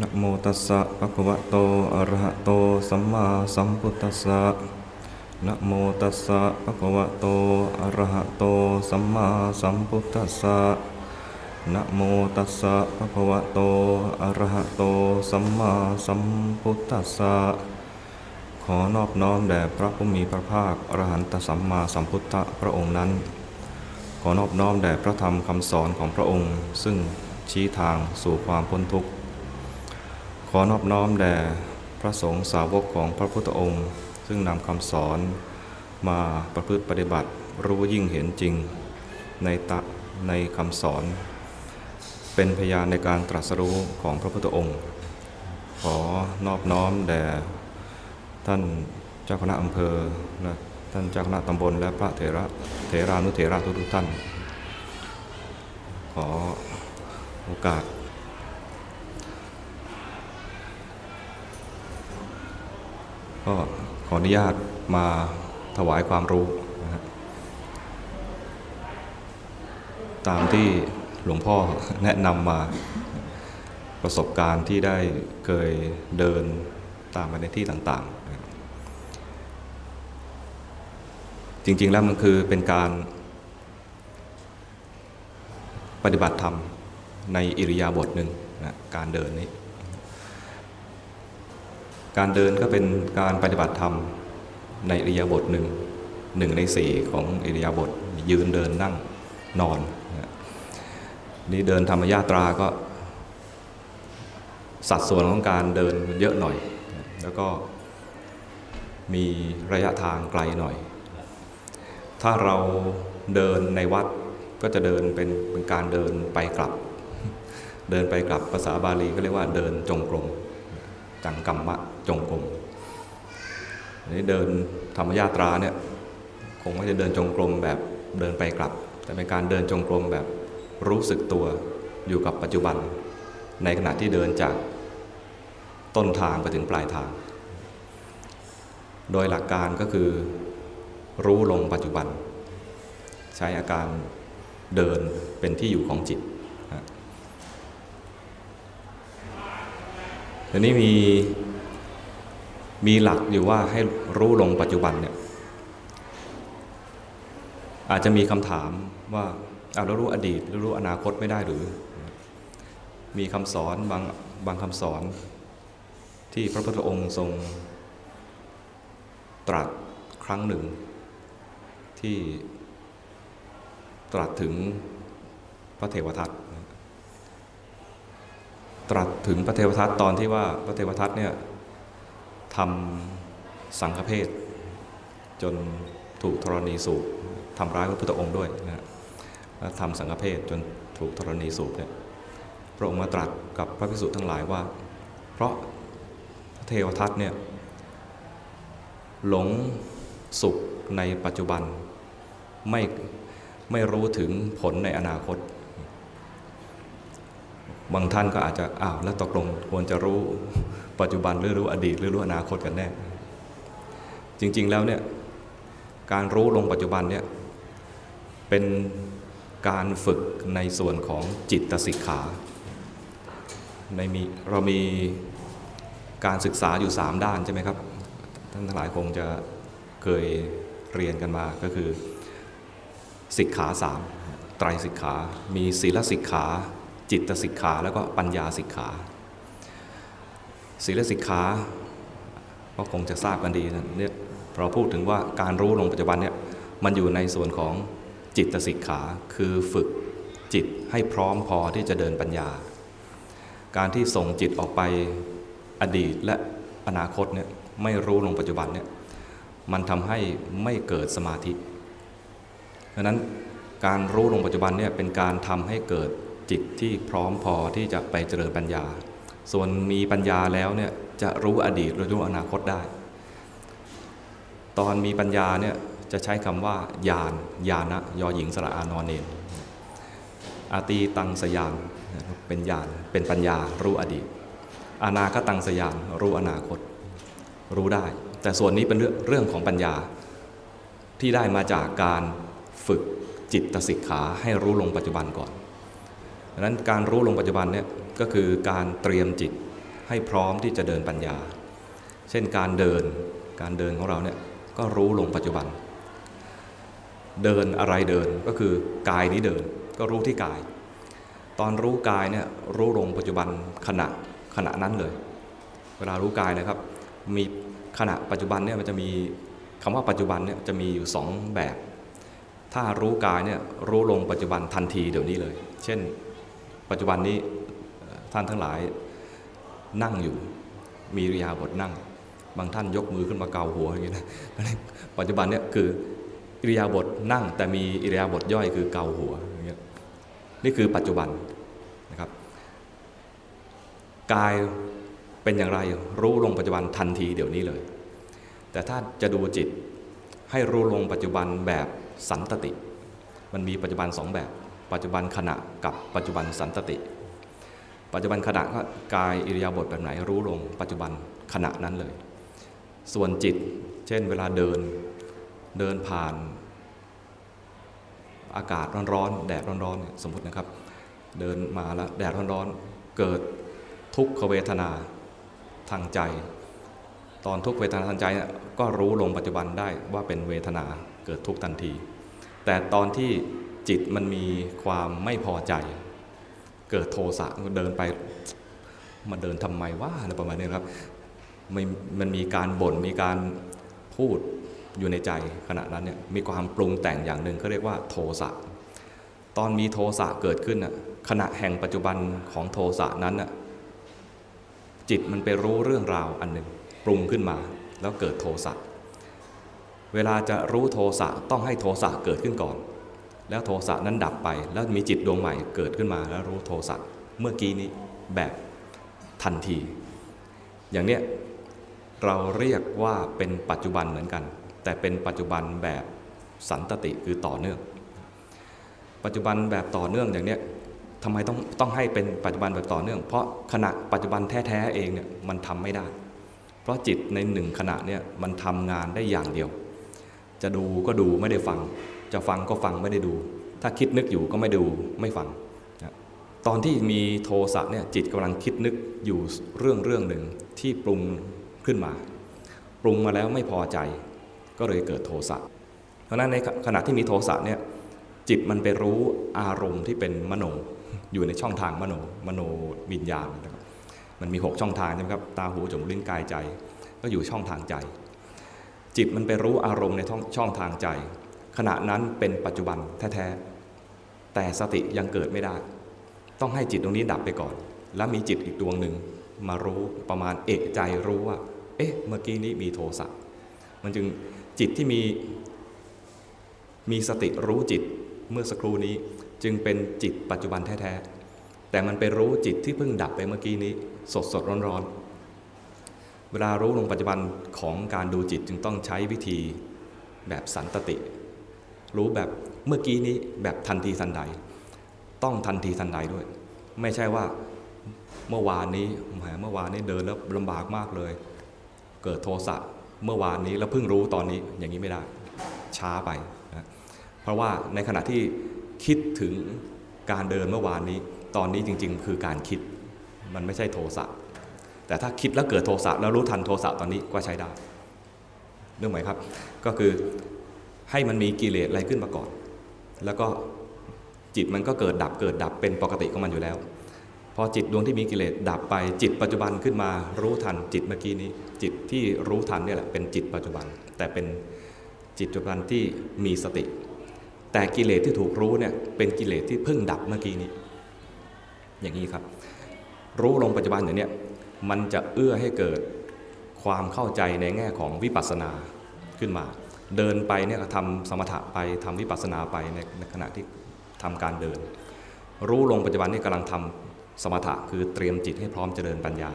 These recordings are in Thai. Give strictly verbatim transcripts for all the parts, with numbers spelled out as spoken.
นะโมตัสสะภะคะวะโตอะระหะโตสัมมาสัมพุทธัสสะนะโมตัสสะภะคะวะโตอะระหะโตสัมมาสัมพุทธัสสะนะโมตัสสะภะคะวะโตอะระหะโตสัมมาสัมพุทธัสสะขอนอบน้อมแด่พระผู้มีพระภาคอรหันตสัมมาสัมพุทธะพระองค์นั้นขอนอบน้อมแด่พระธรรมคำสอนของพระองค์ซึ่งชี้ทางสู่ความพ้นทุกข์ขอนอบน้อมแด่พระสงฆ์สาวกของพระพุทธองค์ซึ่งนำคำสอนมาประพฤติปฏิบัติรู้ยิ่งเห็นจริงในตะในคำสอนเป็นพยานในการตรัสรู้ของพระพุทธองค์ขอนอบน้อมแด่ท่านเจ้าคณะอำเภอและท่านเจ้าคณะตำบลและพระเถระเถรานุเถระทุกท่านขอโอกาสก็ขออนุญาตมาถวายความรู้นะฮะตามที่หลวงพ่อแนะนำมาประสบการณ์ที่ได้เคยเดินตามไปในที่ต่างๆจริงๆแล้วมันคือเป็นการปฏิบัติธรรมในอิริยาบถหนึ่งนะการเดินนี้การเดินก็เป็นการปฏิบัติธรรมในอิริยาบถหนึ่งหนึ่งในสี่ของอิริยาบถยืนเดินนั่งนอนนี่เดินธรรมญาตราก็สัดส่วนของการเดินเยอะหน่อยแล้วก็มีระยะทางไกลหน่อยถ้าเราเดินในวัดก็จะเดินเป็นเป็นการเดินไปกลับเดินไปกลับภาษาบาลีก็เรียกว่าเดินจงกรมจังกัมมะจงกรมนี่เดินธรรมญาตราเนี่ยคงไม่จะเดินจงกรมแบบเดินไปกลับแต่เป็นการเดินจงกรมแบบรู้สึกตัวอยู่กับปัจจุบันในขณะที่เดินจากต้นทางไปถึงปลายทางโดยหลักการก็คือรู้ลงปัจจุบันใช้อาการเดินเป็นที่อยู่ของจิตทีนี้มีมีหลักอยู่ว่าให้รู้ลงปัจจุบันเนี่ยอาจจะมีคำถามว่าเอาแล้วรู้อดีตรู้อนาคตไม่ได้หรือมีคำสอนบางบางคำสอนที่พระพุทธองค์ทรงตรัสครั้งหนึ่งที่ตรัสถึงพระเทวทัตตรัสถึงพระเทวทัตตอนที่ว่าพระเทวทัตเนี่ยทำสังฆเพศจนถูกธรณีสูบทำร้ายพระพุทธองค์ด้วยนะทำสังฆเพศจนถูกธรณีสูบเนี่ยพระองค์มาตรัสกับพระภิกษุทั้งหลายว่าเพราะพระเทวทัตเนี่ยหลงสุขในปัจจุบันไม่ไม่รู้ถึงผลในอนาคตบางท่านก็อาจจะอ้าวแล้วตกลงควรจะรู้ปัจจุบันหรือรู้อดีตหรือรู้อนาคตกันแน่จริงๆแล้วเนี่ยการรู้ลงปัจจุบันเนี่ยเป็นการฝึกในส่วนของจิตสิกขาในมีเรามีการศึกษาอยู่สามด้านใช่ไหมครับท่านทั้งหลายคงจะเคยเรียนกันมาก็คือสิกขาสามไตรสิกขามีศีลสิกขาจิตสิกขาแล้วก็ปัญญาสิกขาศีลสิกขาก็คงจะทราบกันดีนะเนี่ยเราพูดถึงว่าการรู้ลงปัจจุบันเนี่ยมันอยู่ในส่วนของจิตสิกขาคือฝึกจิตให้พร้อมพอที่จะเดินปัญญาการที่ส่งจิตออกไปอดีตและอนาคตเนี่ยไม่รู้ลงปัจจุบันเนี่ยมันทำให้ไม่เกิดสมาธิดังนั้นการรู้ลงปัจจุบันเนี่ยเป็นการทำให้เกิดจิตที่พร้อมพอที่จะไปเจริญปัญญาส่วนมีปัญญาแล้วเนี่ยจะรู้อดีตหรือรู้อนาคตได้ตอนมีปัญญาเนี่ยจะใช้คำว่าญาณญาณะยอหญิงสระอานอนเนนอาตีตังสยานเป็นญาณเป็นปัญญารู้อดีตอนาคตังสยานรู้อนาคตรู้ได้แต่ส่วนนี้เป็นเรื่องเรื่องของปัญญาที่ได้มาจากการฝึกจิตสิกขาให้รู้ลงปัจจุบันก่อนดังนั้นการรู้ลงปัจจุบันเนี่ยก็คือการเตรียมจิต ให้พร้อมที่จะเดินปัญญาเช่นการเดินการเดินของเราเนี่ยก็รู้ลงปัจจุบันเดินอะไรเดินก็คือกายนี้เดินก็รู้ที่กายตอนรู้กายเนี่ยรู้ลงปัจจุบันขณะขณะนั้นเลยเวลารู้กายนะครับมีขณะปัจจุบันเนี่ยมันจะมีคำว่าปัจจุบันเนี่ยจะมีอยู่สองแบบถ้ารู้กายเนี่ยรู้ลงปัจจุบันทันทีเดี๋ยวนี้เลยเช่นปัจจุบันนี้ท่านทั้งหลายนั่งอยู่มีอิริยาบถนั่งบางท่านยกมือขึ้นมาเกาหัวอย่างนี้นะปัจจุบันเนี่ยคืออิริยาบถนั่งแต่มีอิริยาบถย่อยคือเกาหัวอย่างเงี้ยนี่คือปัจจุบันนะครับกายเป็นอย่างไรรู้ลงปัจจุบันทันทีเดี๋ยวนี้เลยแต่ถ้าจะดูจิตให้รู้ลงปัจจุบันแบบสันตติมันมีปัจจุบันสองแบบปัจจุบันขณะกับปัจจุบันสันตติปัจจุบันขณะก็กายอิริยาบถแบบไหนรู้ลงปัจจุบันขณะนั้นเลยส่วนจิตเช่นเวลาเดินเดินผ่านอากาศร้อนๆแดดร้อนๆสมมตินะครับเดินมาแล้วแดดร้อนๆเกิดทุกขเวทนาทางใจตอนทุกเวทนาทางใจเนี่ยก็รู้ลงปัจจุบันได้ว่าเป็นเวทนาเกิดทุกทันทีแต่ตอนที่จิตมันมีความไม่พอใจเกิดโทสะเดินไปมาเดินทำไมวะอะไรประมาณนี้ครับมันมีการบ่นมีการพูดอยู่ในใจขณะนั้นเนี่ยมีความปรุงแต่งอย่างหนึ่งเขาเรียกว่าโทสะตอนมีโทสะเกิดขึ้นน่ะขณะแห่งปัจจุบันของโทสะนั้นน่ะจิตมันไปรู้เรื่องราวอันหนึ่งปรุงขึ้นมาแล้วเกิดโทสะเวลาจะรู้โทสะต้องให้โทสะเกิดขึ้นก่อนแล้วโทสะนั้นดับไปแล้วมีจิตดวงใหม่เกิดขึ้นมาแล้วรู้โทสะเมื่อกี้นี้แบบทันทีอย่างเนี้ยเราเรียกว่าเป็นปัจจุบันเหมือนกันแต่เป็นปัจจุบันแบบสันตติคือต่อเนื่องปัจจุบันแบบต่อเนื่องอย่างเนี้ยทำไมต้องต้องให้เป็นปัจจุบันแบบต่อเนื่องเพราะขณะปัจจุบันแท้ๆเองเนี่ยมันทำไม่ได้เพราะจิตในหนึ่งขณะเนี่ยมันทำงานได้อย่างเดียวจะดูก็ดูไม่ได้ฟังจะฟังก็ฟังไม่ได้ดูถ้าคิดนึกอยู่ก็ไม่ดูไม่ฟังตอนที่มีโทสะเนี่ยจิตกำลังคิดนึกอยู่เรื่องเรื่องหนึ่งที่ปรุงขึ้นมาปรุงมาแล้วไม่พอใจก็เลยเกิดโทสะเพราะนั้นในขณะที่มีโทสะเนี่ยจิตมันไปรู้อารมณ์ที่เป็นมโนอยู่ในช่องทางมโนมโนวิญญาณนะครับมันมีหกช่องทางใช่ไหมครับตาหูจมูกลิ้นกายใจก็อยู่ช่องทางใจจิตมันไปรู้อารมณ์ในช่องทางใจขณะนั้นเป็นปัจจุบันแท้ๆแต่สติยังเกิดไม่ได้ต้องให้จิตตรงนี้ดับไปก่อนแล้วมีจิตอีกดวงหนึ่งมารู้ประมาณเอกใจรู้ว่าเอ๊ะเมื่อกี้นี้มีโทสะมันจึงจิตที่มีมีสติรู้จิตเมื่อสักครู่นี้จึงเป็นจิตปัจจุบันแท้ๆแต่มันไปรู้จิตที่เพิ่งดับไปเมื่อกี้นี้สดสดร้อนๆเวลารู้ลงปัจจุบันของการดูจิตจึงต้องใช้วิธีแบบสันตติรู้แบบเมื่อกี้นี้แบบทันทีทันใดต้องทันทีทันใดด้วยไม่ใช่ว่าเมื่อวานนี้แหมเมื่อวานนี้เดินแล้วลำบากมากเลยเกิดโทสะเมื่อวานนี้แล้วเพิ่งรู้ตอนนี้อย่างนี้ไม่ได้ช้าไปนะเพราะว่าในขณะที่คิดถึงการเดินเมื่อวานนี้ตอนนี้จริงๆคือการคิดมันไม่ใช่โทสะแต่ถ้าคิดแล้วเกิดโทสะแล้วรู้ทันโทสะตอนนี้ก็ใช้ได้เรื่องไหมครับก็คือให้มันมีกิเลสอะไรขึ้นมาก่อนแล้วก็จิตมันก็เกิดดับเกิดดับเป็นปกติของมันอยู่แล้วพอจิตดวงที่มีกิเลสดับไปจิตปัจจุบันขึ้นมารู้ทันจิตเมื่อกี้นี้จิตที่รู้ทันเนี่ยแหละเป็นจิตปัจจุบันแต่เป็นจิตปัจจุบันที่มีสติแต่กิเลสที่ถูกรู้เนี่ยเป็นกิเลสที่เพิ่งดับเมื่อกี้นี้อย่างนี้ครับรู้ลงปัจจุบันอย่างเนี้ยมันจะเอื้อให้เกิดความเข้าใจในแง่ของวิปัสสนาขึ้นมาเดินไปเนี่ยทำสมถะไปทำวิปัสสนาไปในขณะที่ทำการเดินรู้ลงปัจจุบันนี่กำลังทำสมถะคือเตรียมจิตให้พร้อมเจริญปัญญา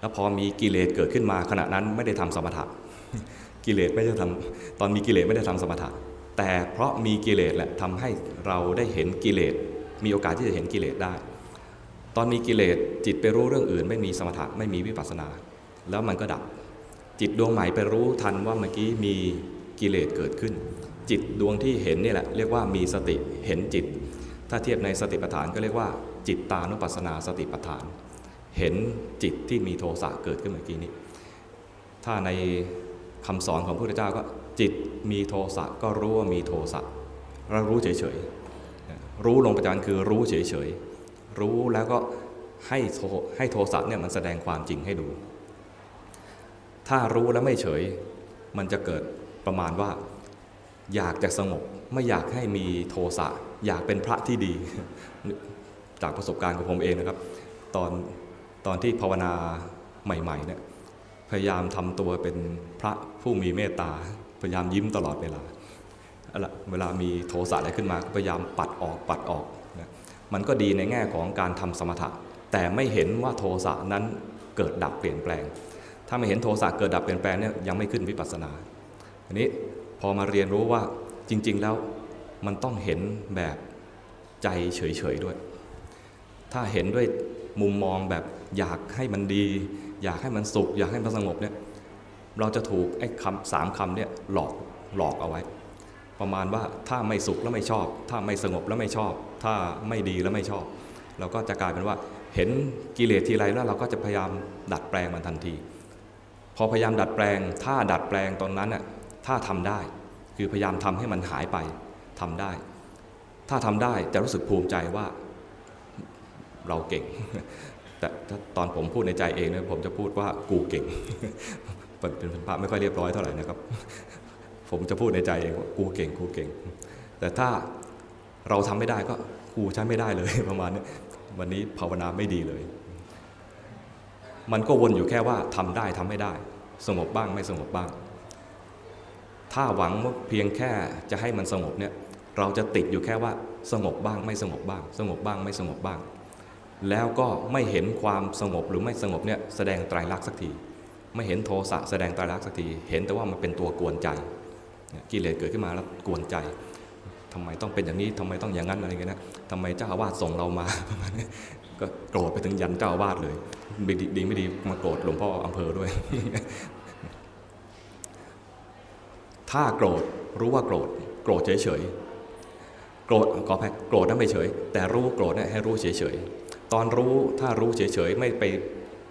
แล้วพอมีกิเลสเกิดขึ้นมาขณะนั้นไม่ได้ทำสมถะกิเลสไม่ได้ทำตอนมีกิเลสไม่ได้ทำสมถะแต่เพราะมีกิเลสแหละทำให้เราได้เห็นกิเลสมีโอกาสที่จะเห็นกิเลสได้ตอนมีกิเลสจิตไปรู้เรื่องอื่นไม่มีสมถะไม่มีวิปัสสนาแล้วมันก็ดับจิตดวงใหม่ไปรู้ทันว่าเมื่อกี้มีกิเลสเกิดขึ้นจิตดวงที่เห็นนี่แหละเรียกว่ามีสติเห็นจิตถ้าเทียบในสติปัฏฐานก็เรียกว่าจิตตานุปัสสนาสติปัฏฐาน เห็นจิตที่มีโทสะเกิดขึ้นเมื่อกี้นี้ถ้าในคำสอนของพระพุทธเจ้าก็จิตมีโทสะก็รู้ว่ามีโทสะแล้วรู้เฉยๆรู้ลงปัจจุบันคือรู้เฉยๆรู้แล้วก็ให้โทให้โทสะเนี่ยมันแสดงความจริงให้ดูถ้ารู้แล้วไม่เฉยมันจะเกิดประมาณว่าอยากจะสงบไม่อยากให้มีโทสะอยากเป็นพระที่ดีจากประสบการณ์ของผมเองนะครับตอนตอนที่ภาวนาใหม่ๆเนี่ยพยายามทำตัวเป็นพระผู้มีเมตตาพยายามยิ้มตลอดเวลาเวลามีโทสะอะไรขึ้นมาก็พยายามปัดออกปัดออกนะมันก็ดีในแง่ของการทำสมถะแต่ไม่เห็นว่าโทสะนั้นเกิดดับเปลี่ยนแปลงถ้าไม่เห็นโทสะเกิดดับเปลี่ยนแปลงเนี่ยยังไม่ขึ้นวิปัสสนาอันนี้พอมาเรียนรู้ว่าจริงๆแล้วมันต้องเห็นแบบใจเฉยๆด้วยถ้าเห็นด้วยมุมมองแบบอยากให้มันดีอยากให้มันสุขอยากให้มันสงบเนี่ยเราจะถูกไอ้คำสามคำเนี่ยหลอกหลอกเอาไว้ประมาณว่าถ้าไม่สุขแล้วไม่ชอบถ้าไม่สงบแล้วไม่ชอบถ้าไม่ดีแล้วไม่ชอบเราก็จะกลายเป็นว่าเห็นกิเลสทีไรแล้วเราก็จะพยายามดัดแปลงมันทันทีพอพยายามดัดแปลงถ้าดัดแปลงตอนนั้นน่ะถ้าทำได้คือพยายามทำให้มันหายไปทำได้ถ้าทำได้จะรู้สึกภูมิใจว่าเราเก่งแต่ตอนผมพูดในใจเองเนี่ยผมจะพูดว่ากูเก่งเป็นพระไม่ค่อยเรียบร้อยเท่าไหร่นะครับผมจะพูดในใจเองว่ากูเก่งกูเก่งแต่ถ้าเราทำไม่ได้ก็กูใช้ไม่ได้เลยประมาณนี้วันนี้ภาวนาไม่ดีเลยมันก็วนอยู่แค่ว่าทำได้ทำไม่ได้สงบบ้างไม่สงบบ้างถ้าหวังเพียงแค่จะให้มันสงบเนี่ยเราจะติดอยู่แค่ว่าสงบบ้างไม่สงบบ้างสงบบ้างไม่สงบบ้างแล้วก็ไม่เห็นความสงบหรือไม่สงบเนี่ยแสดงไตรลักษณ์สักทีไม่เห็นโทสะแสดงไตรลักษณ์สักทีเห็นแต่ว่ามันเป็นตัวกวนใจกิเลสเกิดขึ้นมาแล้วกวนใจทำไมต้องเป็นอย่างนี้ทำไมต้องอย่างนั้นอะไรเงี้ยนะทำไมเจ้าอาวาสส่งเรามาประมาณนี้ก็โกรธไปถึงยันเจ้าอาวาสเลยดีไม่ดีมาโกรธหลวงพ่ออำเภอด้วยถ้าโกรธรู้ว่าโกรธโกรธเฉยเฉยโกรธขออภัยโกรธนั้นไม่เฉยแต่รู้โกรธเนี่ยให้รู้เฉยเฉยตอนรู้ถ้ารู้เฉยเฉยไม่ไป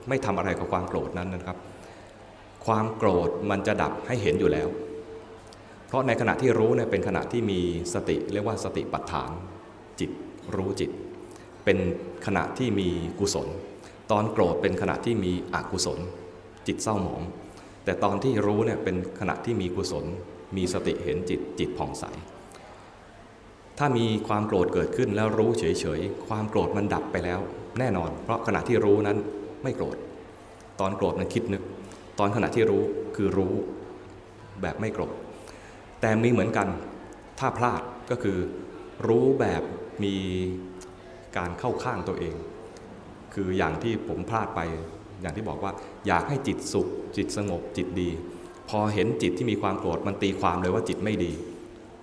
ไม่ทำอะไรกับความโกรธนั้นนะครับความโกรธมันจะดับให้เห็นอยู่แล้วเพราะในขณะที่รู้เนี่ยเป็นขณะที่มีสติเรียกว่าสติปัฏฐานจิตรู้จิตเป็นขณะที่มีกุศลตอนโกรธเป็นขณะที่มีอกุศลจิตเศร้าหมองแต่ตอนที่รู้เนี่ยเป็นขณะที่มีกุศลมีสติเห็นจิตจิตผ่องใสถ้ามีความโกรธเกิดขึ้นแล้วรู้เฉยๆความโกรธมันดับไปแล้วแน่นอนเพราะขณะที่รู้นั้นไม่โกรธตอนโกรธมันคิดนึกตอนขณะที่รู้คือรู้แบบไม่โกรธแต่มีเหมือนกันถ้าพลาดก็คือรู้แบบมีการเข้าข้างตัวเองคืออย่างที่ผมพลาดไปอย่างที่บอกว่าอยากให้จิตสุขจิตสงบจิตดีพอเห็นจิตที่มีความโกรธมันตีความเลยว่าจิตไม่ดี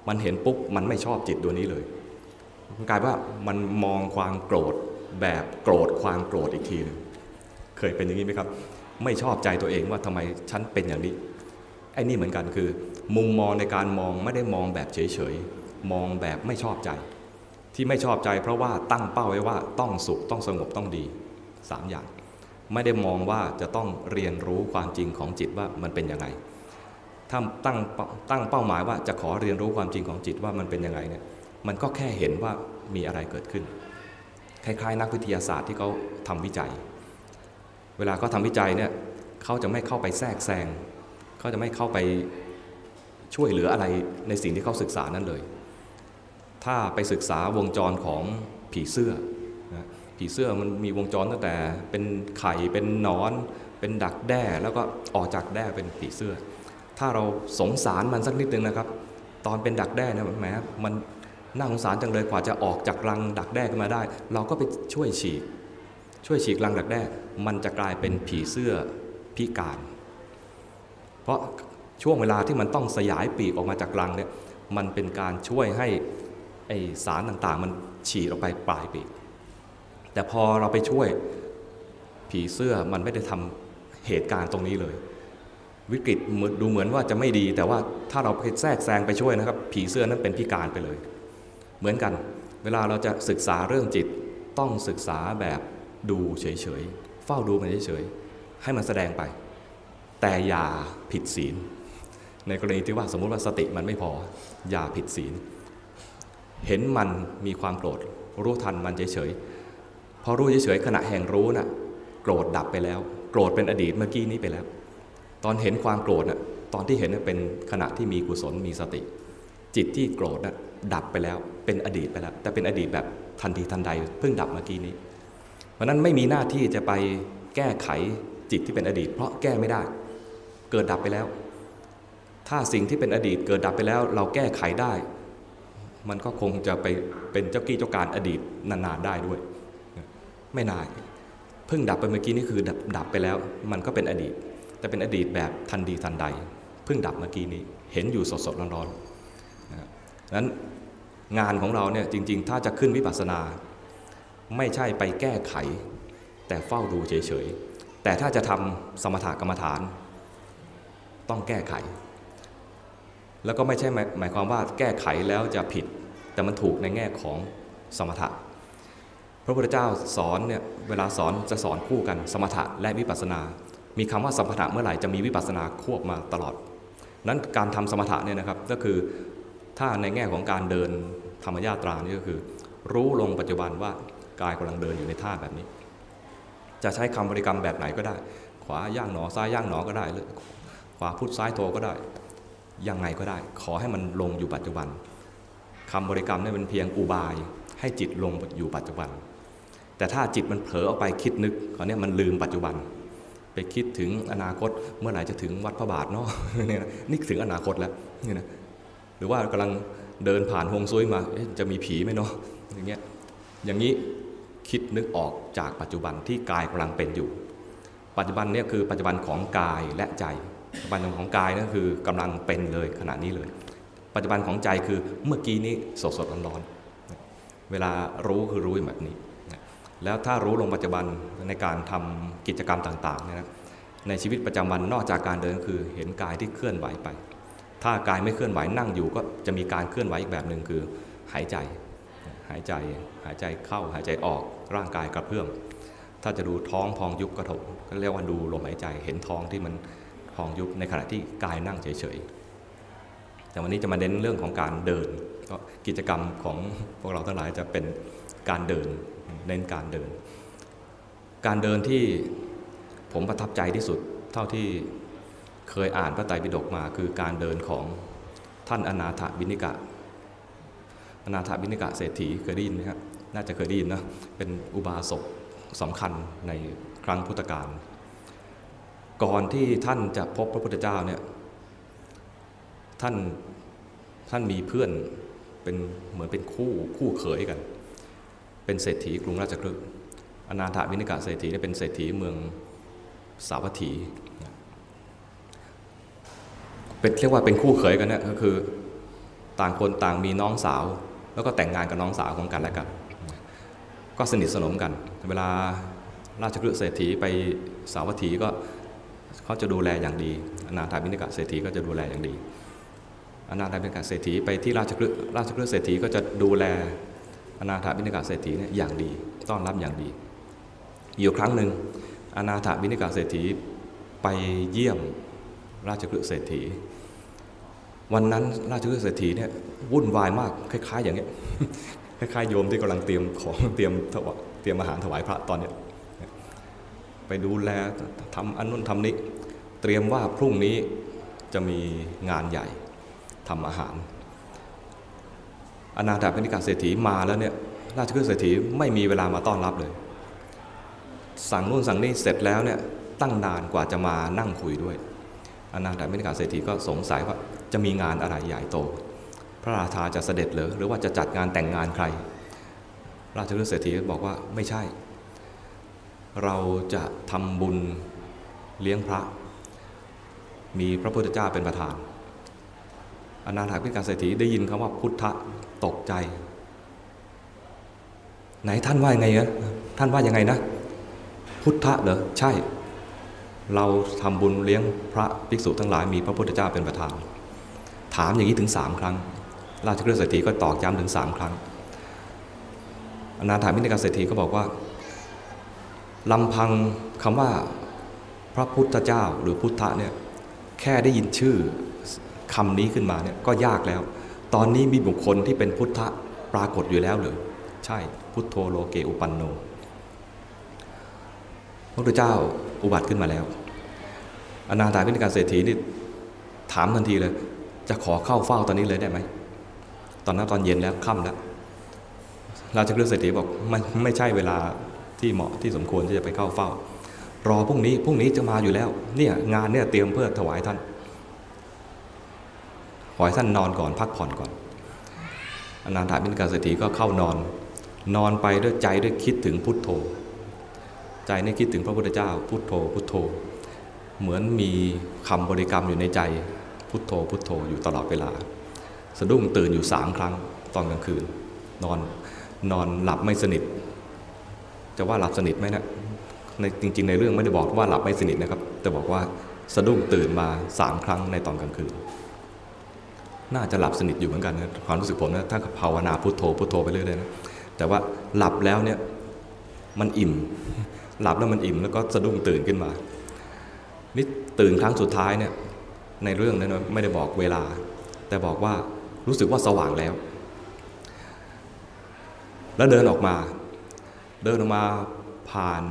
มันเห็นปุ๊บมันไม่ชอบจิตตัวนี้เลยมันกลายว่ามันมองความโกรธแบบโกรธความโกรธอีกทีนึงเคยเป็นอย่างนี้ไหมครับไม่ชอบใจตัวเองว่าทำไมฉันเป็นอย่างนี้ไอ้นี่เหมือนกันคือมุมมองในการมองไม่ได้มองแบบเฉยๆมองแบบไม่ชอบใจที่ไม่ชอบใจเพราะว่าตั้งเป้าไว้ว่าต้องสุขต้องสงบต้องดีสามอย่างไม่ได้มองว่าจะต้องเรียนรู้ความจริงของจิตว่ามันเป็นยังไงถ้าตั้งตั้งเป้าหมายว่าจะขอเรียนรู้ความจริงของจิตว่ามันเป็นยังไงเนี่ยมันก็แค่เห็นว่ามีอะไรเกิดขึ้นคล้ายๆนักวิทยาศาสตร์ที่เขาทำวิจัยเวลาเขาทำวิจัยเนี่ยเขาจะไม่เข้าไปแทรกแซงเขาจะไม่เข้าไปช่วยเหลืออะไรในสิ่งที่เขาศึกษานั้นเลยถ้าไปศึกษาวงจรของผีเสื้อนะผีเสื้อมันมีวงจรตั้งแต่เป็นไข่เป็นหนอนเป็นดักแด้แล้วก็ออกจากแด้เป็นผีเสื้อถ้าเราสงสารมันสักนิดนึงนะครับตอนเป็นดักแด้นะแหมมันน่าสงสารจังเลยกว่าจะออกจากรังดักแด้ขึ้นมาได้เราก็ไปช่วยฉีกช่วยฉีกรังดักแด้มันจะกลายเป็นผีเสื้อพิการเพราะช่วงเวลาที่มันต้องสยายปีกออกมาจากรังเนี่ยมันเป็นการช่วยให้ไอสารต่างๆมันฉีดออกไปปลายปีกแต่พอเราไปช่วยผีเสื้อมันไม่ได้ทำเหตุการณ์ตรงนี้เลยวิกฤตดูเหมือนว่าจะไม่ดีแต่ว่าถ้าเราไปแทรกแซงไปช่วยนะครับผีเสื้อนั้นเป็นพิการไปเลยเหมือนกันเวลาเราจะศึกษาเรื่องจิตต้องศึกษาแบบดูเฉยๆ ฝ้าดูมันเฉยๆให้มันแสดงไปแต่อย่าผิดศีลในกรณีที่ว่าสมมุติว่าสติมันไม่พออย่าผิดศีลเห็นมันมีความโกรธรู้ทันมันเฉยๆพอรู้เฉยๆขณะแห่งรู้น่ะโกรธดับไปแล้วโกรธเป็นอดีตเมื่อกี้นี้ไปแล้วตอนเห็นความโกรธน่ะตอนที่เห็นเป็นขณะที่มีกุศลมีสติจิตที่โกรธน่ะดับไปแล้วเป็นอดีตไปแล้วแต่เป็นอดีตแบบทันทีทันใดเพิ่งดับเมื่อกี้นี้เพราะนั้นไม่มีหน้าที่จะไปแก้ไขจิตที่เป็นอดีตเพราะแก้ไม่ได้เกิดดับไปแล้วถ้าสิ่งที่เป็นอดีตเกิดดับไปแล้วเราแก้ไขได้มันก็คงจะไปเป็นเจ้ากี้เจ้าการอดีตนานๆได้ด้วยไม่นานเพิ่งดับไปเมื่อกี้นี่คือดับดับไปแล้วมันก็เป็นอดีตแต่เป็นอดีตแบบทันดีทันใดเพิ่งดับเมื่อกี้นี้เห็นอยู่สดๆร้อนๆนะครับนั้นงานของเราเนี่ยจริงๆถ้าจะขึ้นวิปัสสนาไม่ใช่ไปแก้ไขแต่เฝ้าดูเฉยๆแต่ถ้าจะทำสมถกรรมฐานต้องแก้ไขแล้วก็ไม่ใช่หมายความว่าแก้ไขแล้วจะผิดแต่มันถูกในแง่ของสมถะพระพุทธเจ้าสอนเนี่ยเวลาสอนจะสอนคู่กันสมถะและวิปัสสนามีคำว่าสมถะเมื่อไหร่จะมีวิปัสสนาควบมาตลอดนั้นการทำสมถะเนี่ยนะครับก็คือถ้าในแง่ของการเดินธรรมญาตรานี่ก็คือรู้ลงปัจจุบันว่ากายกำลังเดินอยู่ในท่าแบบนี้จะใช้คำบริกรรมแบบไหนก็ได้ขวาย่างหนอซ้ายย่างหนอก็ได้หรือขวาพุทซ้ายโทก็ได้ยังไงก็ได้ขอให้มันลงอยู่ปัจจุบันคำบริกรรมนี่เป็นเพียงอุบายให้จิตลงอยู่ปัจจุบันแต่ถ้าจิตมันเผลอออกไปคิดนึกคราวนี้มันลืมปัจจุบันไปคิดถึงอนาคตเมื่อไหร่จะถึงวัดพระบาทเนาะเนี่ยนึกถึงอนาคตแล้วนี่นะหรือว่ากำลังเดินผ่านฮวงซุยมาจะมีผีไหมเนาะอย่างเงี้ยอย่างนี้คิดนึกออกจากปัจจุบันที่กายกำลังเป็นอยู่ปัจจุบันเนี่ยคือปัจจุบันของกายและใจปัจจุบันของกายนั่นคือกำลังเป็นเลยขณะนี้เลยปัจจุบันของใจคือเมื่อกี้นี้สดสดร้อนๆเวลารู้คือรู้แบบนี้แล้วถ้ารู้ลงปัจจุบันในการทำกิจกรรมต่างๆเนี่ยนะในชีวิตประจำวันนอกจากการเดินคือเห็นกายที่เคลื่อนไหวไปถ้ากายไม่เคลื่อนไหวนั่งอยู่ก็จะมีการเคลื่อนไหวอีกแบบหนึ่งคือหายใจหายใจหายใจเข้าหายใจออกร่างกายกระเพื่อมถ้าจะดูท้องพองยุบกระทบก็เรียกว่าดูลมหายใจเห็นท้องที่มันพองยุบในขณะที่กายนั่งเฉยๆแต่วันนี้จะมาเน้นเรื่องของการเดินก็กิจกรรมของพวกเราทั้งหลายจะเป็นการเดินเน้นการเดินการเดินที่ผมประทับใจที่สุดเท่าที่เคยอ่านพระไตรปิฎกมาคือการเดินของท่านอนาถบิณฑิกะอนาถบิณฑิกะเศรษฐีเคยได้ยินไหมครับน่าจะเคยได้ยินนะเป็นอุบาสกสำคัญในครั้งพุทธกาลก่อนที่ท่านจะพบพระพุทธเจ้าเนี่ยท่านท่านมีเพื่อนเป็นเหมือนเป็นคู่คู่เขยกันเป็นเศรษฐีกรุงราชคฤห์อนาถบิณฑิกะเศรษฐีเนี่ยเป็นเศรษฐีเมืองสาวัตถีเป็นเรียกว่าเป็นคู่เขยกันเนี่ยก็คือต่างคนต่างมีน้องสาวแล้วก็แต่งงานกับน้องสาวของกันและกันก็สนิทสนมกันเวลาราชคฤห์เศรษฐีไปสาวัตถีก็เขาจะดูแลอย่างดีอนาถบิณฑิกะเศรษฐีก็จะดูแลอย่างดีอนาถบิณฑิกะเศรษฐีไปที่ราชคฤห์ราชคฤห์เศรษฐีก็จะดูแลอนาถบิณฑิกะเศรษฐีเนี่ยอย่างดีต้อนรับอย่างดีอยู่ครั้งหนึ่งอนาถบิณฑิกะเศรษฐีไปเยี่ยมราชคฤห์เศรษฐีวันนั้นราชคฤห์เศรษฐีเนี่ยวุ่นวายมากคล้ายๆอย่างเงี้ยคล้ายๆโยมที่กำลังเตรียมของเตรียมเตรียมอาหารถวายพระตอนเนี้ยไปดูแลทำอันนู้นทำนี้เตรียมว่าพรุ่งนี้จะมีงานใหญ่ทำอาหารอนาถบิณฑิกะเศรษฐีมาแล้วเนี่ยราชคฤห์เศรษฐีไม่มีเวลามาต้อนรับเลยสั่งนู่นสั่งนี่เสร็จแล้วเนี่ยตั้งนานกว่าจะมานั่งคุยด้วยอนาถบิณฑิกะเศรษฐีก็สงสัยว่าจะมีงานอะไรใหญ่โตพระราชาจะเสด็จหรือหรือว่าจะจัดงานแต่งงานใครราชคฤห์เศรษฐีบอกว่าไม่ใช่เราจะทำบุญเลี้ยงพระมีพระพุทธเจ้าเป็นประธานอนาถบิณฑิกะเศรษฐีได้ยินคำว่าพุทธะตกใจไหนท่านว่ายังไงนะท่านว่ายังไงนะพุทธะเหรอใช่เราทำบุญเลี้ยงพระภิกษุทั้งหลายมีพระพุทธเจ้าเป็นประธานถามอย่างนี้ถึงสามครั้งราชคฤห์เศรษฐีก็ตอกย้ำถึงสามครั้งอนาถบิณฑิกะเศรษฐีก็บอกว่า ลำพังคำว่าพระพุทธเจ้าหรือพุทธะเนี่ยแค่ได้ยินชื่อคำนี้ขึ้นมาเนี่ยก็ยากแล้วตอนนี้มีบุคคลที่เป็นพุทธะปรากฏอยู่แล้วหรือใช่พุทโธโลเกอุปันโนพระพุทธเจ้าอุบัติขึ้นมาแล้วอนาถาพิณกเศรษฐีนี่ถามทันทีเลยจะขอเข้าเฝ้าตอนนี้เลยได้ไหมตอนนั้นตอนเย็นแล้วค่ำแล้วราชคฤห์เศรษฐีบอกมันไม่ใช่เวลาที่เหมาะที่สมควรที่จะไปเข้าเฝ้ารอพรุ่งนี้พรุ่งนี้จะมาอยู่แล้วเนี่ยงานเนี่ยเตรียมเพื่อถวายท่านขอให้ท่านนอนก่อนพักผ่อนก่อนอนาถาพิณกเศรษฐีก็เข้านอนนอนไปด้วยใจด้วยคิดถึงพุทโธใจนี่คิดถึงพระพุทธเจ้าพุทโธพุทโธเหมือนมีคำบริกรรมอยู่ในใจพุทโธพุทโธอยู่ตลอดเวลาสะดุ้งตื่นอยู่สามครั้งตอนกลางคืนนอนนอนหลับไม่สนิทจะว่าหลับสนิทไหมนะในจริงๆในเรื่องไม่ได้บอกว่าหลับไม่สนิทนะครับแต่บอกว่าสะดุ้งตื่นมาสามครั้งในตอนกลางคืนน่าจะหลับสนิทอยู่เหมือนกันนะความรู้สึกผมนะถ้าภาวนาพุทโธพุทโธไปเรื่อยๆนะแต่ว่าหลับแล้วเนี่ยมันอิ่มหลับแล้วมันอิ่มแล้วก็สะดุ้งตื่นขึ้นมานี่ตื่นครั้งสุดท้ายเนี่ยในเรื่องนั้นไม่ได้บอกเวลาแต่บอกว่ารู้สึกว่าสว่างแล้วแล้วเดินออกมาเดินออกมาผ่าน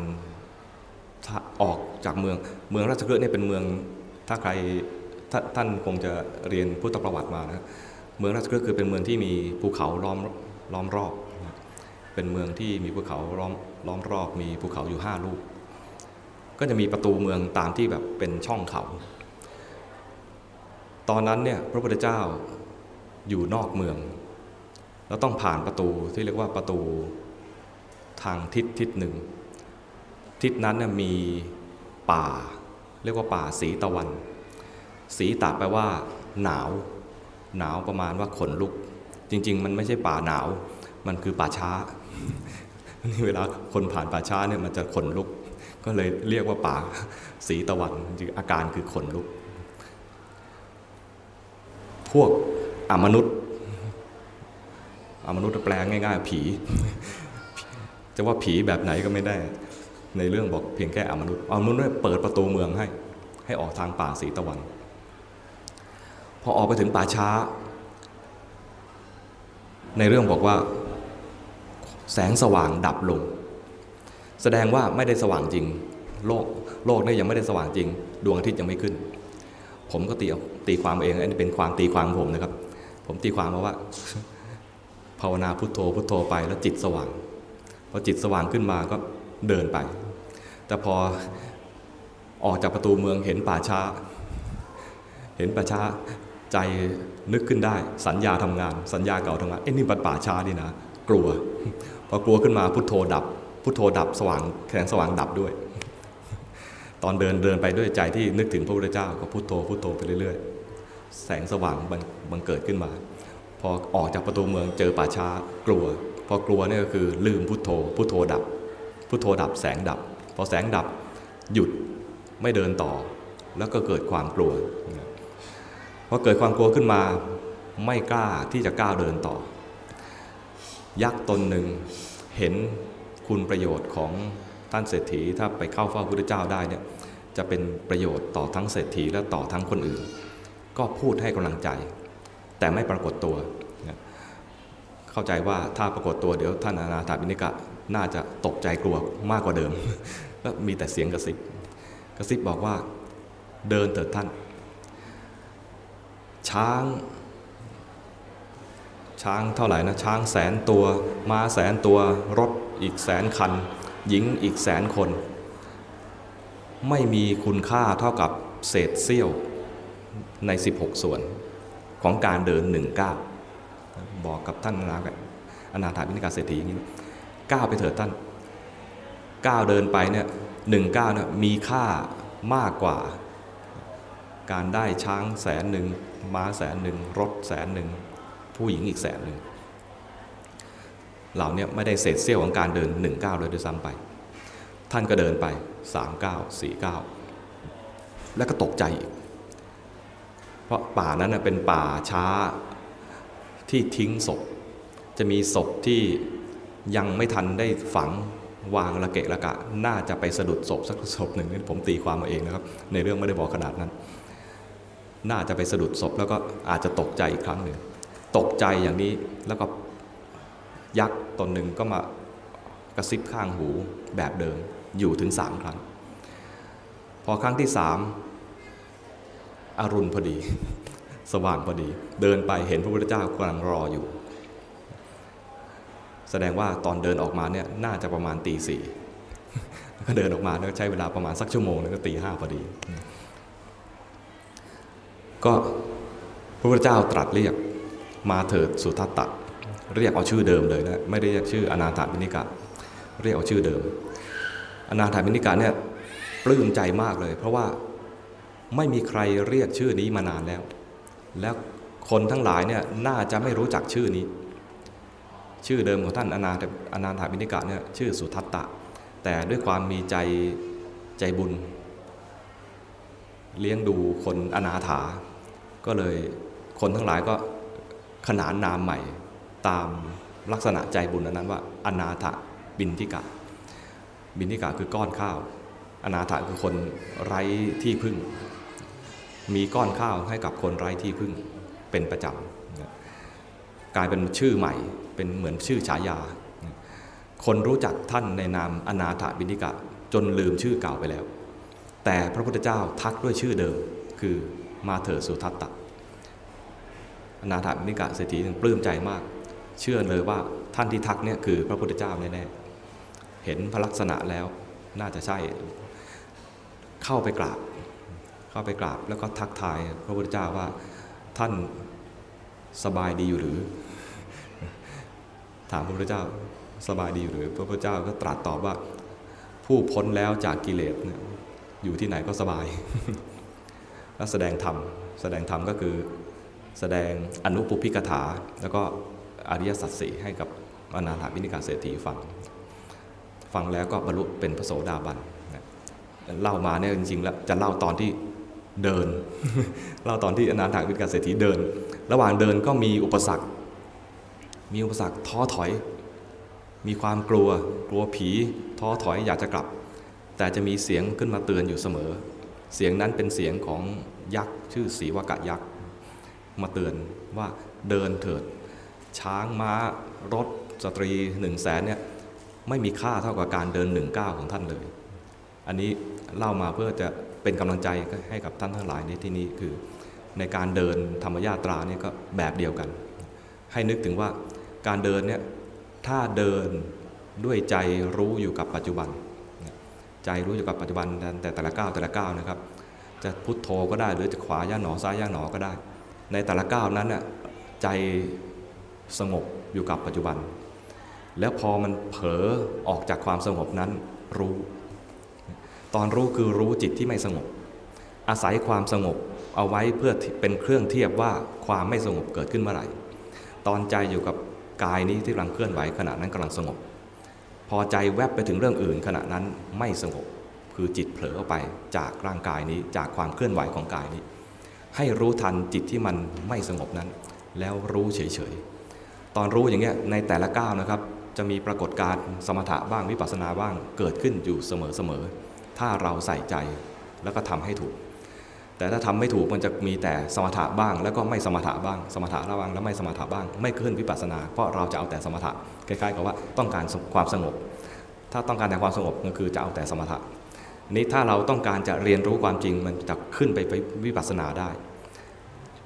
ออกจากเมืองเมืองราชคฤห์เนี่ยเป็นเมืองถ้าใคร ท, ท่านคงจะเรียนพุทธประวัติมานะเมืองราชคฤห์คือเป็นเมืองที่มีภูเขาล้อมล้อมรอบเป็นเมืองที่มีภูเขาล้อมล้อมรอบมีภูเขาอยู่ห้าลูกก็จะมีประตูเมืองตามที่แบบเป็นช่องเขาตอนนั้นเนี่ยพระพุทธเจ้าอยู่นอกเมืองแล้วต้องผ่านประตูที่เรียกว่าประตูทางทิศทิศหนึ่งทิศนั้นเนี่ยมีป่าเรียกว่าป่าสีตะวันสีตะแปลว่าหนาวหนาวประมาณว่าขนลุกจริงๆมันไม่ใช่ป่าหนาวมันคือป่าช้านี่เวลาคนผ่านป่าช้าเนี่ยมันจะขนลุกก็เลยเรียกว่าป่าสีตะวันจริงอาการคือขนลุกพวกอมนุษย์อมนุษย์แปลง่ายๆผีจะว่าผีแบบไหนก็ไม่ได้ในเรื่องบอกเพียงแค่อมนุษย์อมนุษย์เนี่ยเปิดประตูเมืองให้ให้ออกทางป่าสีตะวันพอออกไปถึงป่าช้าในเรื่องบอกว่าแสงสว่างดับลงแสดงว่าไม่ได้สว่างจริงโลกโลกนี่ยังไม่ได้สว่างจริงดวงอาทิตย์ยังไม่ขึ้นผมก็ตีตีความเองอันนี้เป็นความตีความผมนะครับผมตีความมาว่าภาวนาพุทโธพุทโธไปแล้วจิตสว่างพอจิตสว่างขึ้นมาก็เดินไปแต่พอออกจากประตูเมืองเห็นป่าช้าเห็นป่าช้าใจนึกขึ้นได้สัญญาทำงานสัญญาเก่าทำงานเอ้ยนี่มันป่าช้านี่นะกลัวพอกลัวขึ้นมาพุทโธดับพุทโธดับสว่างแสงสว่างดับด้วยตอนเดินเดินไปด้วยใจที่นึกถึงพระพุทธเจ้าก็พุทโธพุทโธไปเรื่อยๆแสงสว่างบังเกิดขึ้นมาพอออกจากประตูเมืองเจอป่าช้ากลัวพอกลัวนี่ก็คือลืมพุทโธพุทโธดับพุทโธดับแสงดับพอแสงดับหยุดไม่เดินต่อแล้วก็เกิดความกลัวพอเกิดความกลัวขึ้นมาไม่กล้าที่จะก้าวเดินต่อยักษ์ตนหนึ่งเห็นคุณประโยชน์ของท่านเศรษฐีถ้าไปเข้าเฝ้าพระพุทธเจ้าได้เนี่ยจะเป็นประโยชน์ต่อทั้งเศรษฐีและต่อทั้งคนอื่นก็พูดให้กำลังใจแต่ไม่ปรากฏตัวเข้าใจว่าถ้าปรากฏตัวเดี๋ยวท่านอนาถาบิณฑิกะน่าจะตกใจกลัวมากกว่าเดิมก็มีแต่เสียงกระซิบกระซิบบอกว่าเดินเถิดท่านช้างช้างเท่าไหร่นะช้างแสนตัวม้าแสนตัวรถอีกแสนคันหญิงอีกแสนคนไม่มีคุณค่าเท่ากับเศษเสี้ยวในสิบหกส่วนของการเดินหนึ่งก้าวบอกกับท่านอนาถาพิณกเศรษฐีอย่างนี้ก้าวไปเถิดท่านก้าวเดินไปเนี่ยหนึ่งก้าวเนี่ยมีค่ามากกว่าการได้ช้างแสนหนึ่งม้าแสนหนึ่งรถแสนหนึ่งผู้หญิงอีกแสนหนึ่งเหล่านี้ไม่ได้เศษเสี้ยวของการเดินหนึ่งก้าวเลยด้วยซ้ำไปท่านก็เดินไปสามก้าวสี่ก้าวแล้วก็ตกใจอีกเพราะป่านั้นเป็นป่าช้าที่ทิ้งศพจะมีศพที่ยังไม่ทันได้ฝัง วางระเกะระกะน่าจะไปสะดุดศพสักศพหนึ่งนี่ผมตีความมาเองนะครับในเรื่องไม่ได้บอกขนาดนั้นน่าจะไปสะดุดศพแล้วก็อาจจะตกใจอีกครั้งหนึ่งตกใจอย่างนี้แล้วก็ยักษ์ตนหนึ่งก็มากระซิบข้างหูแบบเดิมอยู่ถึงสามครั้งพอครั้งที่สามอรุณพอดีสว่างพอดีเดินไปเห็นพระพุทธเจ้ากำลังรออยู่แสดงว่าตอนเดินออกมาเนี่ยน่าจะประมาณตีสี่ก็เดินออกมาแล้วใช้เวลาประมาณสักชั่วโมงแล้วก็ตีห้าพอดีก็พระพุทธเจ้าตรัสเรียกมาเถิดสุทัตตะเรียกเอาชื่อเดิมเลยนะไม่ได้เรียกชื่ออนาถบิณฑิกะเรียกเอาชื่อเดิมอนาถบิณฑิกะเนี่ยปลื้มใจมากเลยเพราะว่าไม่มีใครเรียกชื่อนี้มานานแล้วแล้วคนทั้งหลายเนี่ยน่าจะไม่รู้จักชื่อนี้ชื่อเดิมของท่านอนาถอนาถบิณฑิกะเนี่ยชื่อสุทัตตะแต่ด้วยความมีใจใจบุญเลี้ยงดูคนอนาถาก็เลยคนทั้งหลายก็ขนานนามใหม่ตามลักษณะใจบุญนั้นว่าอนาถบิณฑิกะบิณฑิกะคือก้อนข้าวอนาถคือคนไร้ที่พึ่งมีก้อนข้าวให้กับคนไร้ที่พึ่งเป็นประจำกลายเป็นชื่อใหม่เป็นเหมือนชื่อฉายาคนรู้จักท่านในนามอนาถบิณฑิกะจนลืมชื่อเก่าไปแล้วแต่พระพุทธเจ้าทักด้วยชื่อเดิมคือมาเถิดสุทัตตะอนาถบิณฑิกะเศรษฐีปลื้มใจมากเชื่อเลยว่าท่านที่ทักเนี่ยคือพระพุทธเจ้าแน่ๆเห็นพระลักษณะแล้วน่าจะใช่เข้าไปกราบเข้าไปกราบแล้วก็ทักทายพระพุทธเจ้าว่าท่านสบายดีอยู่หรือถามพระพุทธเจ้าสบายดีอยู่หรือพระพุทธเจ้าก็ตรัสตอบว่าผู้พ้นแล้วจากกิเลสอยู่ที่ไหนก็สบายแล้วแสดงธรรมแสดงธรรมก็คือแสดงอนุปุพพิกถาแล้วก็อริยสัจสี่ให้กับอนาถบิณฑิกะเศรษฐีฟังฟังแล้วก็บรรลุเป็นพระโสดาบันเล่ามาเนี่ยจริงๆแล้วจะเล่าตอนที่เดินเล่าตอนที่อนาถบิณฑิกะเศรษฐีเดินระหว่างเดินก็มีอุปสรรคมีอุปสรรคท้อถอยมีความกลัวกลัวผีท้อถอยอยากจะกลับแต่จะมีเสียงขึ้นมาเตือนอยู่เสมอเสียงนั้นเป็นเสียงของยักษ์ชื่อสีวกะยักษ์มาเตือนว่าเดินเถิดช้างม้ารถสตรีหนึ่งแสนเนี่ยไม่มีค่าเท่ากับการเดินหนึ่งก้าวของท่านเลยอันนี้เล่ามาเพื่อจะเป็นกำลังใจให้กับท่านทั้งหลายในที่นี้คือในการเดินธรรมญาตราเนี่ยก็แบบเดียวกันให้นึกถึงว่าการเดินเนี่ยถ้าเดินด้วยใจรู้อยู่กับปัจจุบันใจรู้อยู่กับปัจจุบันแต่แต่ละก้าวแต่ละก้าวนะครับจะพุทโธก็ได้หรือจะขวาย่างหนอซ้ายย่างหนอก็ได้ในแต่ละก้าวนั้นน่ะใจสงบอยู่กับปัจจุบันแล้วพอมันเผลอออกจากความสงบนั้นรู้ตอนรู้คือรู้จิตที่ไม่สงบอาศัยความสงบเอาไว้เพื่อเป็นเครื่องเทียบว่าความไม่สงบเกิดขึ้นเมื่อไหร่ตอนใจอยู่กับกายนี้ที่กำลังเคลื่อนไหวขณะนั้นกำลังสงบพอใจแวบไปถึงเรื่องอื่นขณะนั้นไม่สงบคือจิตเผลอออกไปจากร่างกายนี้จากความเคลื่อนไหวของกายนี้ให้รู้ทันจิตที่มันไม่สงบนั้นแล้วรู้เฉยๆตอนรู้อย่างเงี้ยในแต่ละก้าวนะครับจะมีปรากฏการณ์สมถะบ้างวิปัสสนาบ้างเกิดขึ้นอยู่เสมอๆถ้าเราใส่ใจแล้วก็ทำให้ถูกแต่ถ้าทำไม่ถูกมันจะมีแต่สมถะบ้างแล้วก็ไม่สมถะบ้างสมถะระวังแล้วไม่สมถะบ้างไม่ขึ้นวิปัสสนาเพราะเราจะเอาแต่สมถะคล้ายๆกับว่าต้องการความสงบถ้าต้องการแต่ความสงบก็คือจะเอาแต่สมถะนี้ถ้าเราต้องการจะเรียนรู้ความจริงมันจะขึ้นไปวิปัสสนาได้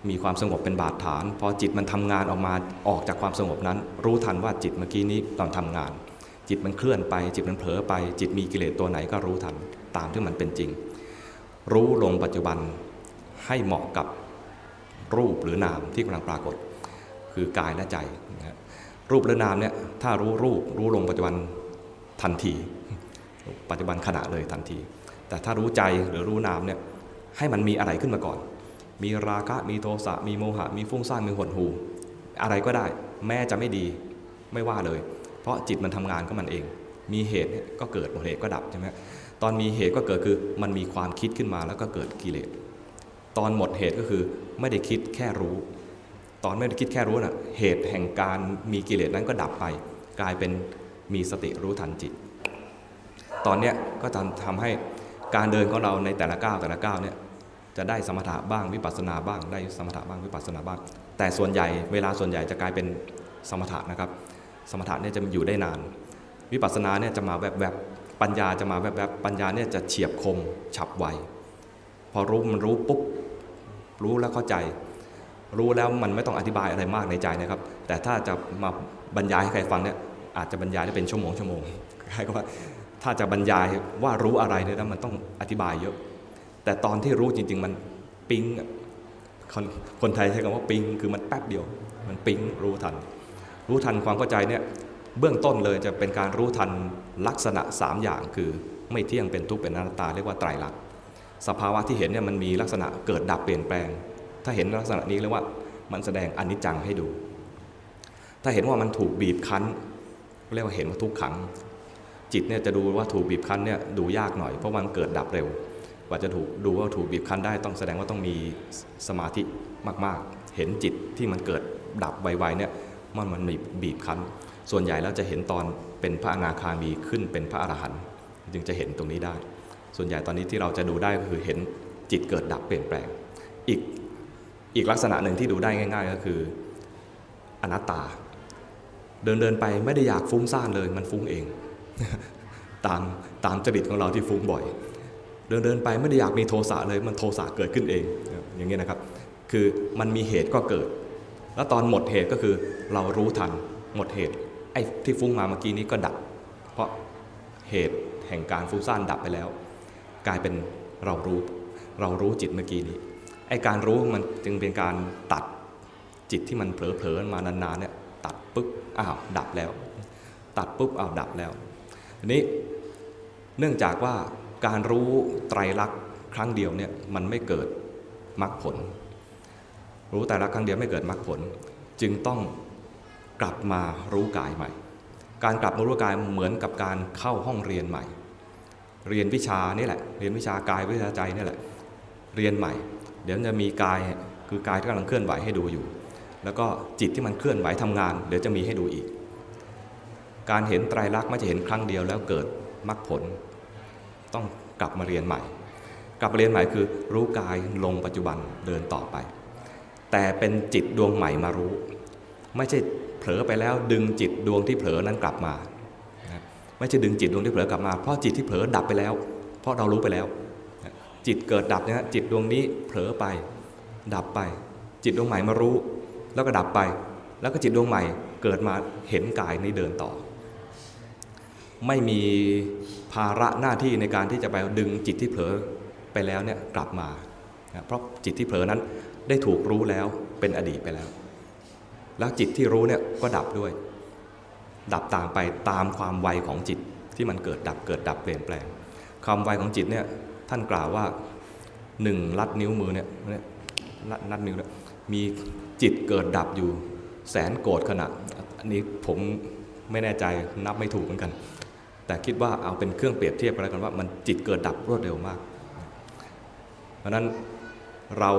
มีความสงบเป็นบาดฐานพอจิตมันทำงานออกมาออกจากความสงบนั้นรู้ทันว่าจิตเมื่อกี้นี้ตอนทำงานจิตมันเคลื่อนไปจิตมันเผลอไปจิตมีกิเลสตัวไหนก็รู้ทันตามที่มันเป็นจริงรู้ลงปัจจุบันให้เหมาะกับรูปหรือนามที่กำลังปรากฏคือกายและใจนะรูปหรือนามเนี่ยถ้ารู้รูปรู้ลงปัจจุบันทันทีปัจจุบันขณะเลยทันทีแต่ถ้ารู้ใจหรือรู้นามเนี่ยให้มันมีอะไรขึ้นมาก่อนมีราคะมีโทสะมีโมหะมีฟุ้งซ่านมีหดหู่อะไรก็ได้แม้จะไม่ดีไม่ว่าเลยเพราะจิตมันทำงานก็มันเองมีเหตุก็เกิดหมดเหตุก็ดับใช่ไหมตอนมีเหตุก็เกิดคือมันมีความคิดขึ้นมาแล้วก็เกิดกิเลสตอนหมดเหตุก็คือไม่ได้คิดแค่รู้ตอนไม่ได้คิดแค่รู้น่ะเหตุแห่งการมีกิเลสนั้นก็ดับไปกลายเป็นมีสติรู้ทันจิต ตอนเนี้ยก็จะทำให้การเดินของเราในแต่ละก้าวแต่ละก้าวเนี่ยจะได้สมถะบ้างวิปัสสนาบ้างได้สมถะบ้างวิปัสสนาบ้างแต่ส่วนใหญ่เวลาส่วนใหญ่จะกลายเป็นสมถะนะครับสมถะเนี่ยจะอยู่ได้นานวิปัสสนาเนี่ยจะมาแวบๆปัญญาจะมาแวบๆปัญญาเนี่ยจะเฉียบคมฉับไวพอรู้มันรู้ปุ๊บรู้แล้วเข้าใจรู้แล้วมันไม่ต้องอธิบายอะไรมากในใจนะครับแต่ถ้าจะมาบรรยายให้ใครฟังเนี่ยอาจจะบรรยายได้เป็นชั่วโมงชั่วโมงใครก็ว่าถ้าจะบรรยายว่ารู้อะไรเนี่ยนะมันต้องอธิบายเยอะแต่ตอนที่รู้จริงๆมันปิ๊งคนคนไทยใช้คำว่าปิ๊งคือมันแป๊บเดียวมันปิ๊งรู้ทันรู้ทันความเข้าใจเนี่ยเบื้องต้นเลยจะเป็นการรู้ทันลักษณะสามอย่างคือไม่เที่ยงเป็นทุกข์เป็นอนัตตาเรียกว่าไตรลักษณ์สภาวะที่เห็นเนี่ยมันมีลักษณะเกิดดับเปลี่ยนแปลงถ้าเห็นลักษณะนี้เรียกว่ามันแสดงอนิจจังให้ดูถ้าเห็นว่ามันถูกบีบคั้นเรียกว่าเห็นว่าทุกขังจิตเนี่ยจะดูว่าถูกบีบคั้นเนี่ยดูยากหน่อยเพราะมันเกิดดับเร็วกว่าจะถูกดูว่าถูกบีบคั้นได้ต้องแสดงว่าต้องมีสมาธิมากๆเห็นจิตที่มันเกิดดับไวๆเนี่ยมันมันบีบคั้นส่วนใหญ่แล้วจะเห็นตอนเป็นพระอนาคามีขึ้นเป็นพระอรหันต์จึงจะเห็นตรงนี้ได้ส่วนใหญ่ตอนนี้ที่เราจะดูได้ก็คือเห็นจิตเกิดดับเปลี่ยนแปลงอีกอีกลักษณะหนึ่งที่ดูได้ง่ายๆก็คืออนัตตาเดินเดินไปไม่ได้อยากฟุ้งซ่านเลยมันฟุ้งเองตามตามจริตของเราที่ฟุ้งบ่อยเดินเดินไปไม่ได้อยากมีโทสะเลยมันโทสะเกิดขึ้นเองอย่างนี้นะครับคือมันมีเหตุก็เกิดแล้วตอนหมดเหตุก็คือเรารู้ทันหมดเหตุไอ้ที่ฟุ้งมาเมื่อกี้นี้ก็ดับเพราะเหตุแห่งการฟุ้งซ่านดับไปแล้วกลายเป็นเรารู้เรารู้จิตเมื่อกี้นี้ไอ้การรู้มันจึงเป็นการตัดจิตที่มันเผลอๆมานานๆเนี่ยตัดปุ๊บอ้าวดับแล้วตัดปุ๊บอ้าวดับแล้วทีนี้เนื่องจากว่าการรู้ไตรลักษณ์ครั้งเดียวเนี่ยมันไม่เกิดมรรคผลรู้ไตรลักษณ์ครั้งเดียวไม่เกิดมรรคผลจึงต้องกลับมารู้กายใหม่การกลับมารู้กายเหมือนกับการเข้าห้องเรียนใหม่เรียนวิชานี่แหละเรียนวิชากายวิชาใจนี่แหละเรียนใหม่เดี๋ยวจะมีกายคือกายที่กำลังเคลื่อนไหวให้ดูอยู่แล้วก็จิตที่มันเคลื่อนไหวทำงานเดี๋ยวจะมีให้ดูอีกการเห็นไตรลักษณ์ไม่จะเห็นครั้งเดียวแล้วเกิดมรรคผลต้องกลับมาเรียนใหม่กลับมาเรียนใหม่คือรู้กายลงปัจจุบันเดินต่อไปแต่เป็นจิตดวงใหม่มารู้ไม่ใช่เผลอไปแล้วดึงจิตดวงที่เผลอนั้นกลับมาไม่ใช่ดึงจิตดวงที่เผลอกลับมาเพราะจิตที่เผลอดับไปแล้วเพราะเรารู้ไปแล้วจิตเกิดดับเนี่ยจิตดวงนี้เผลอไปดับไปจิตดวงใหม่มารู้แล้วก็ดับไปแล้วก็จิตดวงใหม่เกิดมาเห็นกายนี้เดินต่อไม่มีภาระหน้าที่ในการที่จะไปดึงจิตที่เผลอไปแล้วเนี่ยกลับมาเพราะจิตที่เผลอนั้นได้ถูกรู้แล้วเป็นอดีตไปแล้วแล้วจิตที่รู้เนี่ยก็ดับด้วยดับต่างไปตามความไวของจิตที่มันเกิดดับเกิดดับเปลี่ยนแปลงความไวของจิตเนี่ยท่านกล่าวว่าหนึ่งลัดนิ้วมือเนี่ยลัดนิ้วเนี่ยมีจิตเกิดดับอยู่แสนโกรธขณะอันนี้ผมไม่แน่ใจนับไม่ถูกเหมือนกันแต่คิดว่าเอาเป็นเครื่องเปรียบเทียบอะไรกันว่ามันจิตเกิดดับรวดเร็วมากเพราะนั้นเรา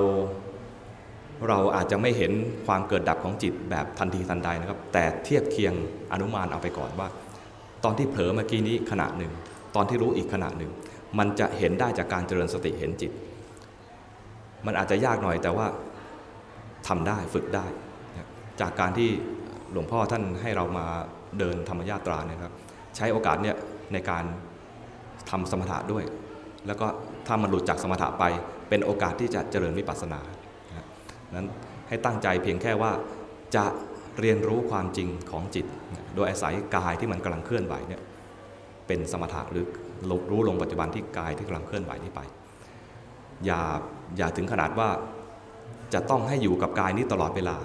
เราอาจจะไม่เห็นความเกิดดับของจิตแบบทันทีทันใดนะครับแต่เทียบเคียงอนุมานเอาไปก่อนว่าตอนที่เผลอเมื่อกี้นี้ขณะหนึ่งตอนที่รู้อีกขณะหนึ่งมันจะเห็นได้จากการเจริญสติเห็นจิตมันอาจจะยากหน่อยแต่ว่าทำได้ฝึกได้จากการที่หลวงพ่อท่านให้เรามาเดินธรรมญาตราเนี่ยครับใช้โอกาสเนี่ยในการทำสมถะด้วยแล้วก็ถ้ามันหลุดจากสมถะไปเป็นโอกาสที่จะเจริญวิปัสสนานั้นให้ตั้งใจเพียงแค่ว่าจะเรียนรู้ความจริงของจิตโดยอาศัยกายที่มันกำลังเคลื่อนไหวเนี่ยเป็นสมถะหรือรู้ลงปัจจุบันที่กายที่กำลังเคลื่อนไหวนี้ไปอย่าอย่าถึงขนาดว่าจะต้องให้อยู่กับกายนี้ตลอดเวลา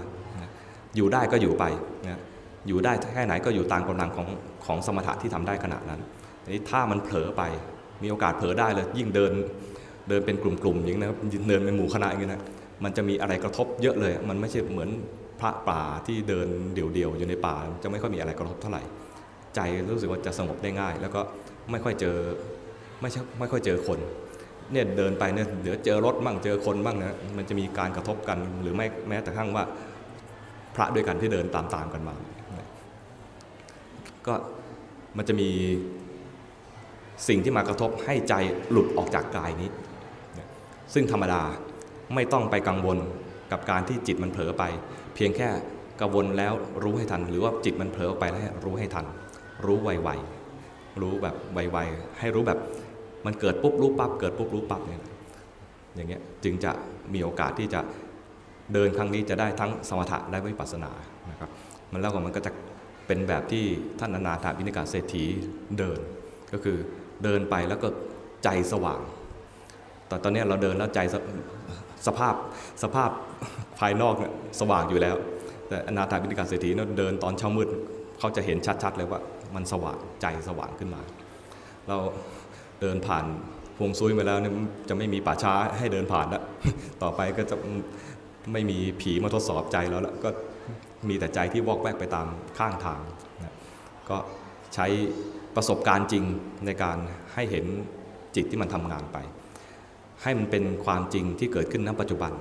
อยู่ได้ก็อยู่ไปนะอยู่ได้แค่ไหนก็อยู่ตามกำลังของของสมถะที่ทำได้ขณะนั้นทีนี้ถ้ามันเผลอไปมีโอกาสเผลอได้เลยยิ่งเดินเดินเป็นกลุ่มๆอย่างนี้นะเดินเป็นหมู่คณะอย่างนี้นะมันจะมีอะไรกระทบเยอะเลยมันไม่ใช่เหมือนพระป่าที่เดินเดี่ยวๆอยู่ในป่าจะไม่ค่อยมีอะไรกระทบเท่าไหร่ใจรู้สึกว่าจะสงบได้ง่ายแล้วก็ไม่ค่อยเจอไม่ไม่ค่อยเจอคนเนี่ยเดินไปเนี่ยเดี๋ยวเจอรถบ้างเจอคนบ้างนะมันจะมีการกระทบกันหรือไม่แม้แต่ทั้งว่าพระด้วยกันที่เดินตามๆกันมาก็มันจะมี สิ่งที่มากระทบให้ใจหลุดออกจากกายนี้ซึ่งธรรมดาไม่ต้องไปกังวลกับการที่จิตมันเผลอไปเพียงแค่กังวลแล้วรู้ให้ทันหรือว่าจิตมันเผลอไปแล้วรู้ให้ทันรู้ไวๆรู้แบบไวๆให้รู้แบบมันเกิดปุ๊บรู้ปั๊บเกิดปุ๊บรู้ปั๊บเนี่ยอย่างเงี้ยจึงจะมีโอกาสที่จะเดินครั้งนี้จะได้ทั้งสมถะและวิปัสสนานะครับมันแล้วก็มันก็จะเป็นแบบที่ท่านอนาถบิณฑิกเศรษฐีเดินก็คือเดินไปแล้วก็ใจสว่างแต่ตอนนี้เราเดินแล้วใจสภาพสภาพภายนอกเนี่ยสว่างอยู่แล้วแต่อนาถบิณฑิกเศรษฐีเนี่ยเดินตอนเช้ามืดเขาจะเห็นชัดๆเลยว่ามันสว่างใจสว่างขึ้นมาเราเดินผ่านพวงซุยมาแล้วเนี่ยจะไม่มีป่าช้าให้เดินผ่านแล้วต่อไปก็จะไม่มีผีมาทดสอบใจแล้วแล้วก็มีแต่ใจที่วอกแวกไปตามข้างทางนะก็ใช้ประสบการณ์จริงในการให้เห็นจิตที่มันทำงานไปให้มันเป็นความจริงที่เกิดขึ้นณปัจจุบัน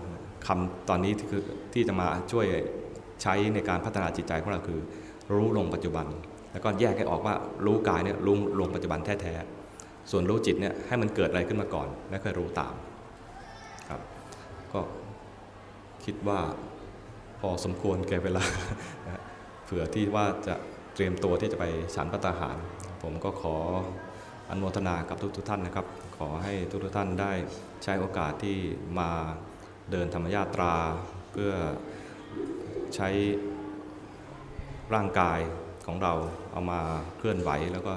คำตอนนี้คือที่จะมาช่วยใช้ในการพัฒนาจิตใจของเราคือรู้ลงปัจจุบันแล้วก็แยกให้ออกว่ารู้กายเนี่ยรู้ลงปัจจุบันแท้ๆส่วนรู้จิตเนี่ยให้มันเกิดอะไรขึ้นมาก่อนแล้วค่อยรู้ตามครับก็คิดว่าพอสมควรแก่เวลาเผื่อที่ว่าจะเตรียมตัวที่จะไปฉันภัตตาหารผมก็ขออนุโมทนากับทุกๆท่านนะครับขอให้ทุกๆท่านได้ใช้โอกาสที่มาเดินธรรมยาตราเพื่อใช้ร่างกายของเราเอามาเคลื่อนไหวแล้วก็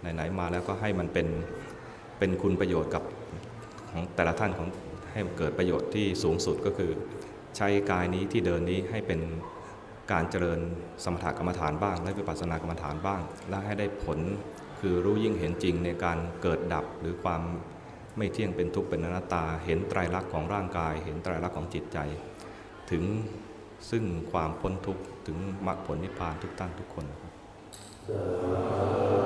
ไหนๆมาแล้วก็ให้มันเป็นเป็นคุณประโยชน์กับของแต่ละท่านของให้เกิดประโยชน์ที่สูงสุดก็คือใช้กายนี้ที่เดินนี้ให้เป็นการเจริญสมถกรรมฐานบ้างและวิปัสสนากรรมฐานบ้างและให้ได้ผลคือรู้ยิ่งเห็นจริงในการเกิดดับหรือความไม่เที่ยงเป็นทุกข์เป็นอนัตตาเห็นไตรลักษณ์ของร่างกายเห็นไตรลักษณ์ของจิตใจถึงซึ่งความพ้นทุกข์ถึงมรรคผลนิพพานทุกท่านทุกคนนะครับ